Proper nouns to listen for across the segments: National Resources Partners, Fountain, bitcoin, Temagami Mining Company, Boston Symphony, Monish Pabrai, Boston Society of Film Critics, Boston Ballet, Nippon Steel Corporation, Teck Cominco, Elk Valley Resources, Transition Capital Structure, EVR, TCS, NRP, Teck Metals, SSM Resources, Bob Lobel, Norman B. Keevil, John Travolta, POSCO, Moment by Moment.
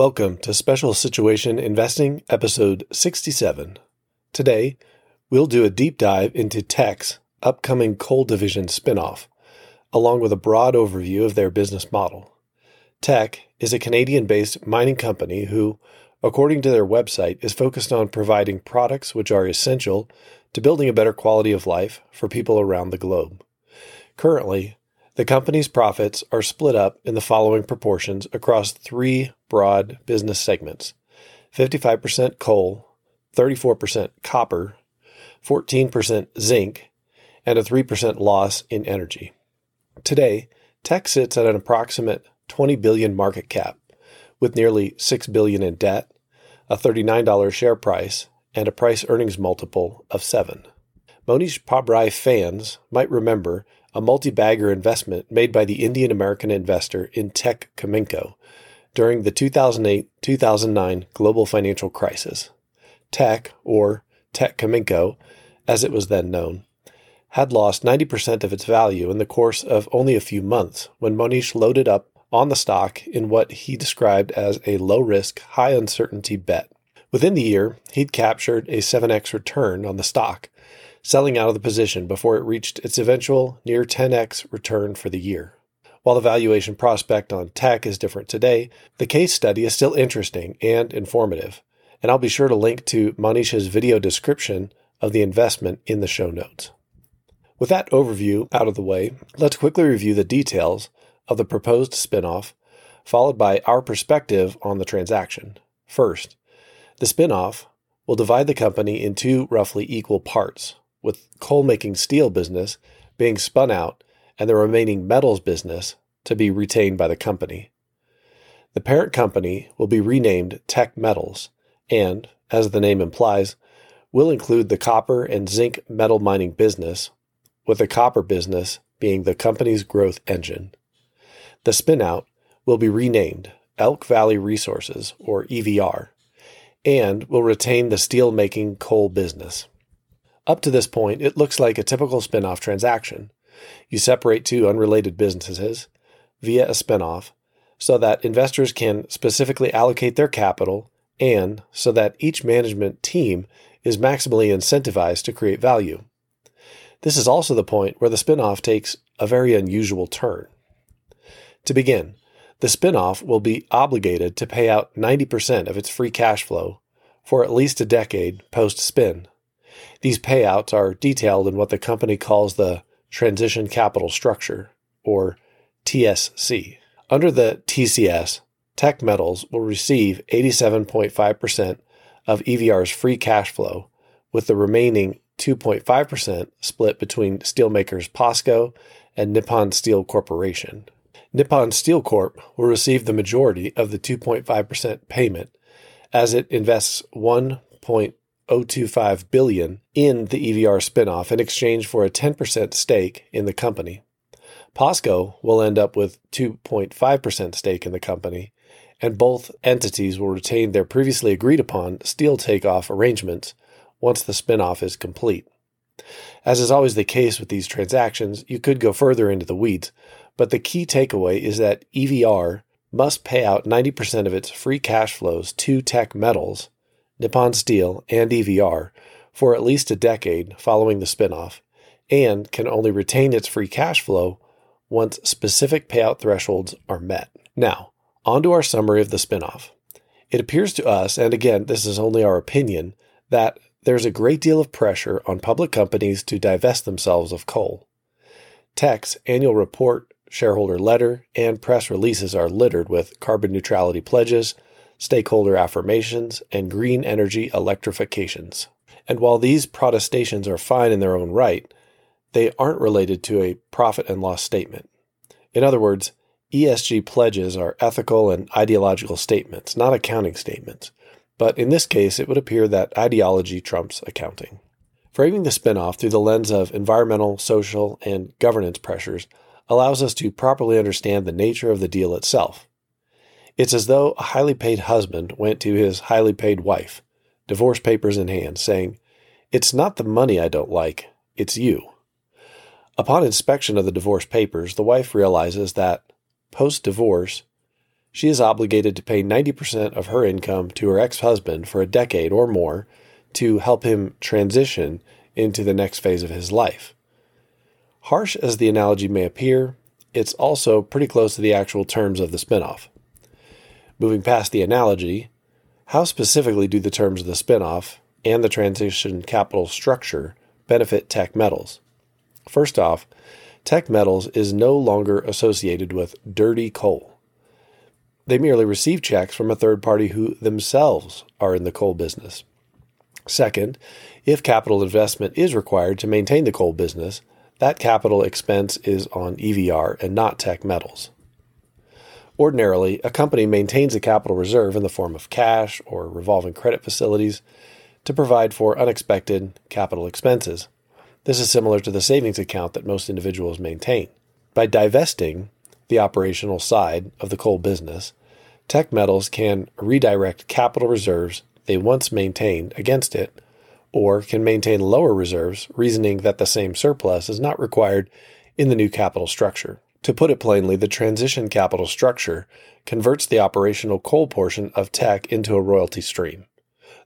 Welcome to Special Situation Investing, Episode 67. Today, we'll do a deep dive into Teck's upcoming coal division spinoff, along with a broad overview of their business model. Teck is a Canadian-based mining company who, according to their website, is focused on providing products which are essential to building a better quality of life for people around the globe. Currently, the company's profits are split up in the following proportions across three broad business segments: 55% coal, 34% copper, 14% zinc, and a 3% loss in energy. Today, Teck sits at an approximate $20 billion market cap, with nearly $6 billion in debt, a $39 share price, and a price-earnings multiple of 7. Monish Pabrai fans might remember a multi-bagger investment made by the Indian-American investor in Teck Cominco during the 2008-2009 global financial crisis. Teck, or Teck Cominco, as it was then known, had lost 90% of its value in the course of only a few months when Monish loaded up on the stock in what he described as a low-risk, high-uncertainty bet. Within the year, he'd captured a 7x return on the stock, selling out of the position before it reached its eventual near 10x return for the year. While the valuation prospect on Teck is different today, the case study is still interesting and informative, and I'll be sure to link to Monish's video description of the investment in the show notes. With that overview out of the way, let's quickly review the details of the proposed spinoff, followed by our perspective on the transaction. First, the spinoff will divide the company in two roughly equal parts, with coal-making steel business being spun out and the remaining metals business to be retained by the company. The parent company will be renamed Teck Metals and, as the name implies, will include the copper and zinc metal mining business, with the copper business being the company's growth engine. The spin-out will be renamed Elk Valley Resources, or EVR, and will retain the steel-making coal business. Up to this point, it looks like a typical spinoff transaction. You separate two unrelated businesses via a spinoff so that investors can specifically allocate their capital and so that each management team is maximally incentivized to create value. This is also the point where the spinoff takes a very unusual turn. To begin, the spinoff will be obligated to pay out 90% of its free cash flow for at least a decade post-spin. These payouts are detailed in what the company calls the Transition Capital Structure, or TSC. Under the TCS, Teck Metals will receive 87.5% of EVR's free cash flow, with the remaining 2.5% split between steelmakers POSCO and Nippon Steel Corporation. Nippon Steel Corp will receive the majority of the 2.5% payment, as it invests $1.025 billion in the EVR spinoff in exchange for a 10% stake in the company. POSCO will end up with 2.5% stake in the company, and both entities will retain their previously agreed upon steel takeoff arrangements once the spinoff is complete. As is always the case with these transactions, you could go further into the weeds, but the key takeaway is that EVR must pay out 90% of its free cash flows to Teck Metals, Nippon Steel, and EVR for at least a decade following the spinoff, and can only retain its free cash flow once specific payout thresholds are met. Now, on to our summary of the spinoff. It appears to us, and again, this is only our opinion, that there's a great deal of pressure on public companies to divest themselves of coal. Teck's annual report, shareholder letter, and press releases are littered with carbon neutrality pledges, stakeholder affirmations, and green energy electrifications. And while these protestations are fine in their own right, they aren't related to a profit and loss statement. In other words, ESG pledges are ethical and ideological statements, not accounting statements. But in this case, it would appear that ideology trumps accounting. Framing the spinoff through the lens of environmental, social, and governance pressures allows us to properly understand the nature of the deal itself. It's as though a highly paid husband went to his highly paid wife, divorce papers in hand, saying, "It's not the money I don't like, it's you." Upon inspection of the divorce papers, the wife realizes that, post-divorce, she is obligated to pay 90% of her income to her ex-husband for a decade or more to help him transition into the next phase of his life. Harsh as the analogy may appear, it's also pretty close to the actual terms of the spinoff. Moving past the analogy, how specifically do the terms of the spinoff and the transition capital structure benefit Teck Metals? First off, Teck Metals is no longer associated with dirty coal. They merely receive checks from a third party who themselves are in the coal business. Second, if capital investment is required to maintain the coal business, that capital expense is on EVR and not Teck Metals. Ordinarily, a company maintains a capital reserve in the form of cash or revolving credit facilities to provide for unexpected capital expenses. This is similar to the savings account that most individuals maintain. By divesting the operational side of the coal business, Teck Metals can redirect capital reserves they once maintained against it, or can maintain lower reserves, reasoning that the same surplus is not required in the new capital structure. To put it plainly, the transition capital structure converts the operational coal portion of Teck into a royalty stream.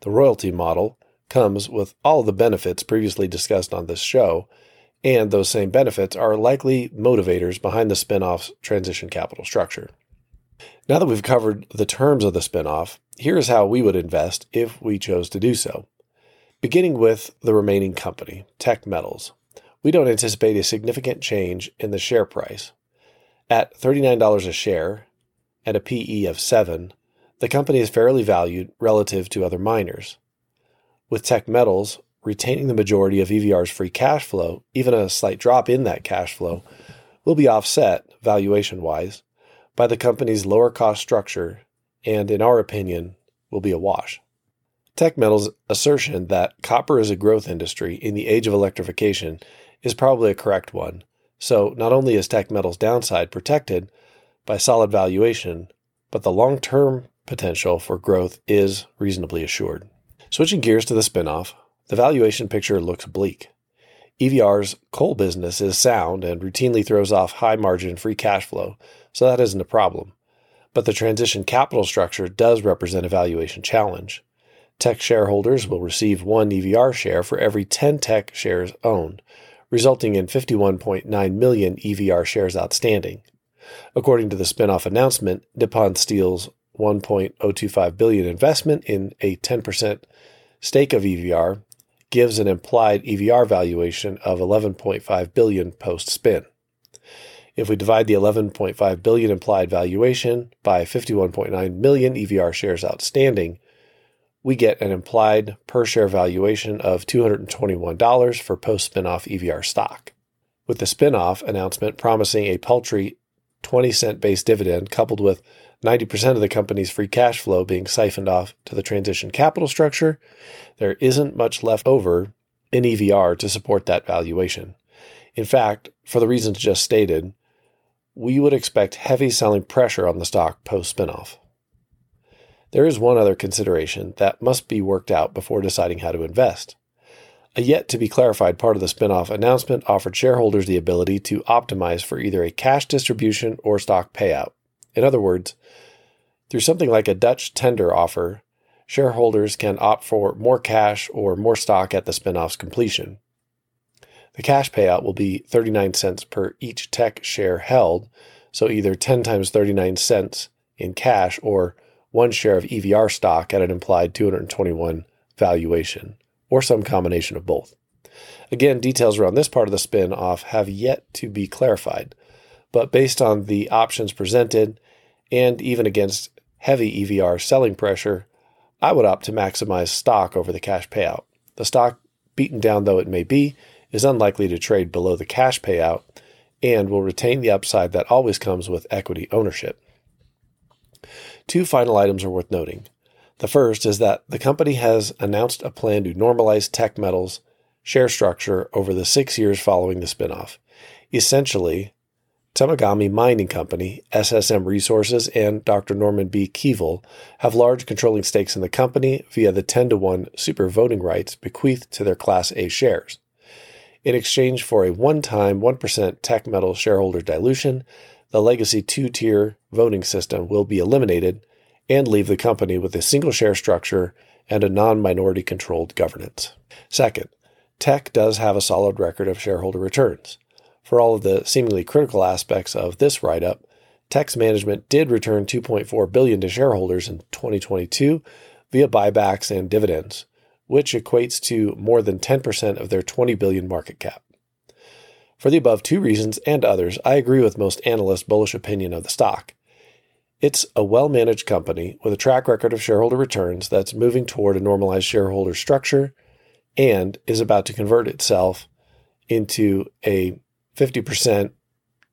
The royalty model comes with all the benefits previously discussed on this show, and those same benefits are likely motivators behind the spinoff's transition capital structure. Now that we've covered the terms of the spinoff, here is how we would invest if we chose to do so. Beginning with the remaining company, Teck Metals, we don't anticipate a significant change in the share price. At $39 a share and a PE of 7, the company is fairly valued relative to other miners. With Teck Metals retaining the majority of EVR's free cash flow, even a slight drop in that cash flow will be offset, valuation-wise, by the company's lower cost structure and, in our opinion, will be a wash. Teck Metals' assertion that copper is a growth industry in the age of electrification is probably a correct one, so not only is Teck Metals' downside protected by solid valuation, but the long-term potential for growth is reasonably assured. Switching gears to the spinoff, the valuation picture looks bleak. EVR's coal business is sound and routinely throws off high-margin free cash flow, so that isn't a problem. But the transition capital structure does represent a valuation challenge. Teck shareholders will receive 1 EVR share for every 10 Teck shares owned, resulting in 51.9 million EVR shares outstanding. According to the spinoff announcement, Nippon Steel's $1.025 billion investment in a 10% stake of EVR gives an implied EVR valuation of $11.5 billion post-spin. If we divide the $11.5 billion implied valuation by 51.9 million EVR shares outstanding, we get an implied per-share valuation of $221 for post-spinoff EVR stock. With the spinoff announcement promising a paltry 20-cent base dividend coupled with 90% of the company's free cash flow being siphoned off to the transition capital structure, there isn't much left over in EVR to support that valuation. In fact, for the reasons just stated, we would expect heavy selling pressure on the stock post-spinoff. There is one other consideration that must be worked out before deciding how to invest. A yet-to-be-clarified part of the spinoff announcement offered shareholders the ability to optimize for either a cash distribution or stock payout. In other words, through something like a Dutch tender offer, shareholders can opt for more cash or more stock at the spinoff's completion. The cash payout will be 39 cents per each Teck share held, so either 10 times 39 cents in cash or 1 share of EVR stock at an implied 221 valuation, or some combination of both. Again, details around this part of the spin-off have yet to be clarified, but based on the options presented, and even against heavy EVR selling pressure, I would opt to maximize stock over the cash payout. The stock, beaten down though it may be, is unlikely to trade below the cash payout and will retain the upside that always comes with equity ownership. 2 final items are worth noting. The first is that the company has announced a plan to normalize Teck Metals' share structure over the 6 years following the spinoff. Essentially, Temagami Mining Company, SSM Resources, and Dr. Norman B. Keevil have large controlling stakes in the company via the 10-to-1 super voting rights bequeathed to their Class A shares. In exchange for a one-time 1% Teck Metals shareholder dilution, the legacy two-tier voting system will be eliminated and leave the company with a single-share structure and a non-minority controlled governance. Second, Teck does have a solid record of shareholder returns. For all of the seemingly critical aspects of this write-up, Teck's management did return $2.4 billion to shareholders in 2022 via buybacks and dividends, which equates to more than 10% of their $20 billion market cap. For the above two reasons and others, I agree with most analysts' bullish opinion of the stock. It's a well-managed company with a track record of shareholder returns that's moving toward a normalized shareholder structure and is about to convert itself into a 50%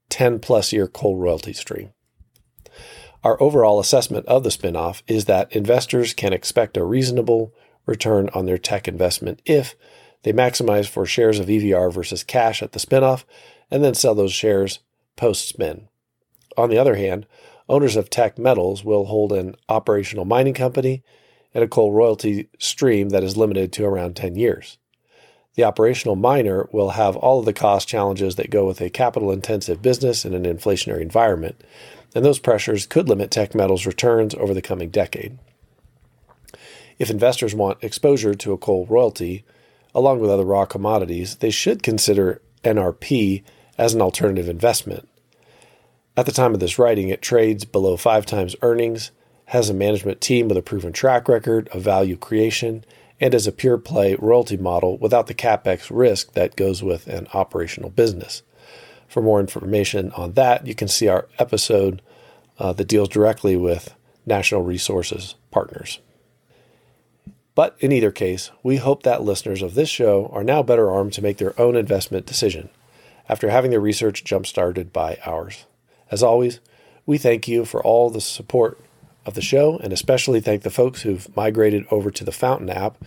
10-plus year coal royalty stream. Our overall assessment of the spinoff is that investors can expect a reasonable return on their Teck investment if they maximize for shares of EVR versus cash at the spinoff and then sell those shares post-spin. On the other hand, owners of Teck Metals will hold an operational mining company and a coal royalty stream that is limited to around 10 years. The operational miner will have all of the cost challenges that go with a capital-intensive business in an inflationary environment, and those pressures could limit Teck Metals' returns over the coming decade. If investors want exposure to a coal royalty, along with other raw commodities, they should consider NRP as an alternative investment. At the time of this writing, it trades below 5 times earnings, has a management team with a proven track record of value creation, and is a pure-play royalty model without the capex risk that goes with an operational business. For more information on that, you can see our episode that deals directly with National Resources Partners. But in either case, we hope that listeners of this show are now better armed to make their own investment decision after having their research jump-started by ours. As always, we thank you for all the support of the show and especially thank the folks who've migrated over to the Fountain app,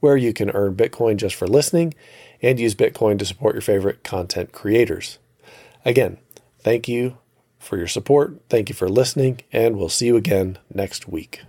where you can earn Bitcoin just for listening and use Bitcoin to support your favorite content creators. Again, thank you for your support. Thank you for listening, and we'll see you again next week.